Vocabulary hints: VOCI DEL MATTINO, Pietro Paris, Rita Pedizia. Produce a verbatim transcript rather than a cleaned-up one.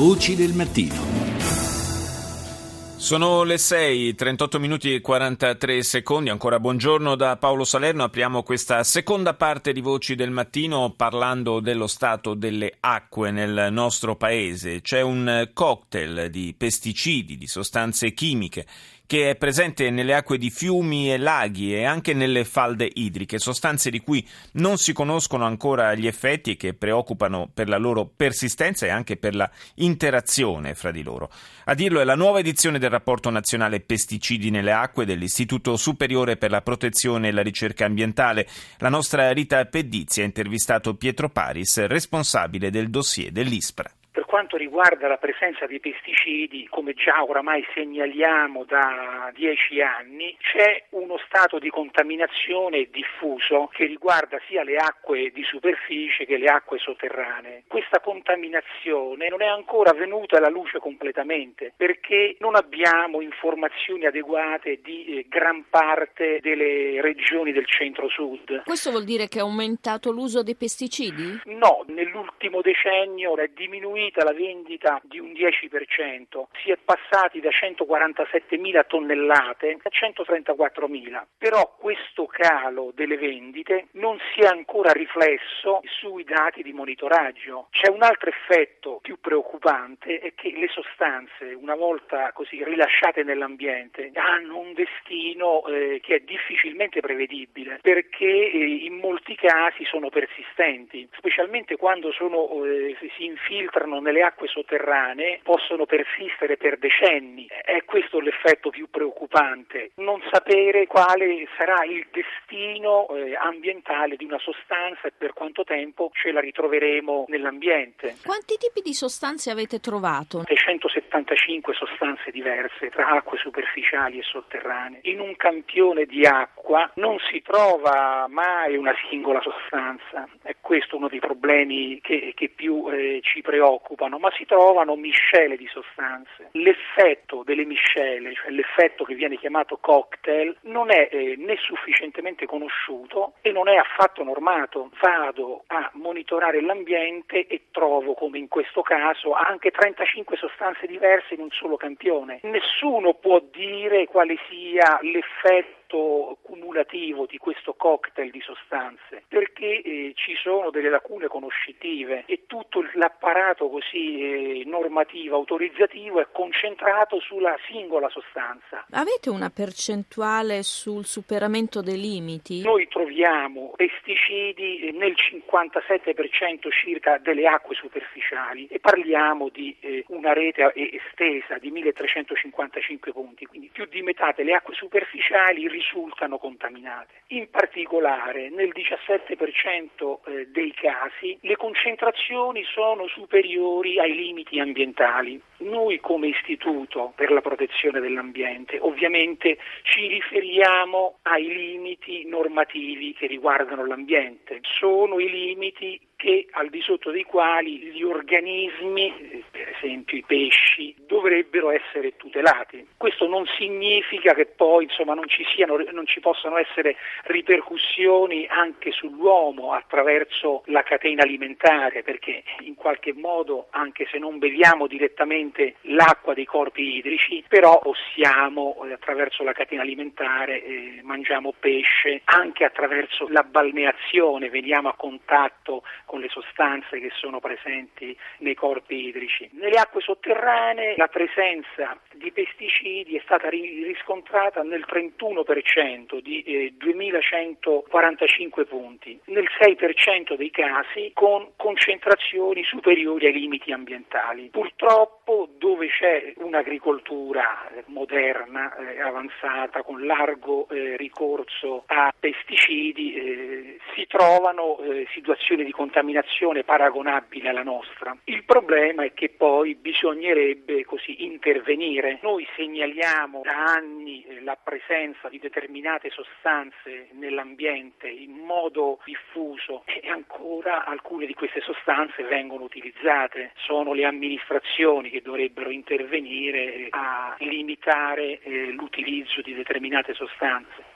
Voci del mattino. Sono le sei, trentotto minuti e quarantatré secondi, ancora buongiorno da Paolo Salerno. Apriamo questa seconda parte di Voci del Mattino parlando dello stato delle acque nel nostro paese. C'è un cocktail di pesticidi, di sostanze chimiche che è presente nelle acque di fiumi e laghi e anche nelle falde idriche, sostanze di cui non si conoscono ancora gli effetti e che preoccupano per la loro persistenza e anche per la interazione fra di loro. A dirlo è la nuova edizione del rapporto nazionale Pesticidi nelle acque dell'Istituto Superiore per la Protezione e la Ricerca Ambientale. La nostra Rita Pedizia ha intervistato Pietro Paris, responsabile del dossier dell'ISPRA. Per quanto riguarda la presenza di pesticidi, come già oramai segnaliamo da dieci anni, c'è uno stato di contaminazione diffuso che riguarda sia le acque di superficie che le acque sotterranee. Questa contaminazione non è ancora venuta alla luce completamente perché non abbiamo informazioni adeguate di gran parte delle regioni del centro-sud. Questo vuol dire che è aumentato l'uso dei pesticidi? No, nell'ultimo decennio è diminuito la vendita di un dieci per cento, si è passati da centoquarantasettemila tonnellate a centotrentaquattromila, però questo calo delle vendite non si è ancora riflesso sui dati di monitoraggio. C'è un altro effetto più preoccupante, è che le sostanze una volta così rilasciate nell'ambiente hanno un destino eh, che è difficilmente prevedibile perché eh, in molti casi sono persistenti, specialmente quando sono eh, si infiltrano nelle acque sotterranee, possono persistere per decenni. È questo l'effetto più preoccupante, non sapere quale sarà il destino eh, ambientale di una sostanza e per quanto tempo ce la ritroveremo nell'ambiente. Quanti tipi di sostanze avete trovato? centosettantacinque sostanze diverse tra acque superficiali e sotterranee. In un campione di acqua non si trova mai una singola sostanza, è questo uno dei problemi che, che più eh, ci preoccupa, ma si trovano miscele di sostanze. L'effetto delle miscele, cioè l'effetto che viene chiamato cocktail, non è eh, né sufficientemente conosciuto e non è affatto normato. Vado a monitorare l'ambiente e trovo, come in questo caso, anche trentacinque sostanze diverse in un solo campione. Nessuno può dire quale sia l'effetto cumulativo di questo cocktail di sostanze, perché eh, ci sono delle lacune conoscitive e tutto l'apparato così eh, normativo, autorizzativo è concentrato sulla singola sostanza. Avete una percentuale sul superamento dei limiti? Noi troviamo pesticidi nel cinquantasette per cento circa delle acque superficiali e parliamo di eh, una rete estesa di milletrecentocinquantacinque punti, quindi più di metà delle acque superficiali risultano contaminate. In particolare nel diciassette per cento dei casi le concentrazioni sono superiori ai limiti ambientali. Noi come Istituto per la Protezione dell'Ambiente ovviamente ci riferiamo ai limiti normativi che riguardano l'ambiente. Sono i limiti che al di sotto dei quali gli organismi, per esempio i pesci, dovrebbero essere tutelati. Questo non significa che poi insomma non ci siano, non ci possano essere ripercussioni anche sull'uomo attraverso la catena alimentare, perché in qualche modo, anche se non beviamo direttamente l'acqua dei corpi idrici, però possiamo attraverso la catena alimentare eh, mangiamo pesce, anche attraverso la balneazione veniamo a contatto con le sostanze che sono presenti nei corpi idrici. Nelle acque sotterranee la presenza di pesticidi è stata riscontrata nel trentuno per cento di eh, duemilacentoquarantacinque punti, nel sei per cento dei casi con concentrazioni superiori ai limiti ambientali. Purtroppo dove c'è un'agricoltura moderna, eh, avanzata, con largo eh, ricorso a pesticidi, eh, si trovano eh, situazioni di contaminazione paragonabile alla nostra. Il problema è che poi bisognerebbe così intervenire. Noi segnaliamo da anni la presenza di determinate sostanze nell'ambiente in modo diffuso e ancora alcune di queste sostanze vengono utilizzate. Sono le amministrazioni che dovrebbero intervenire a limitare l'utilizzo di determinate sostanze.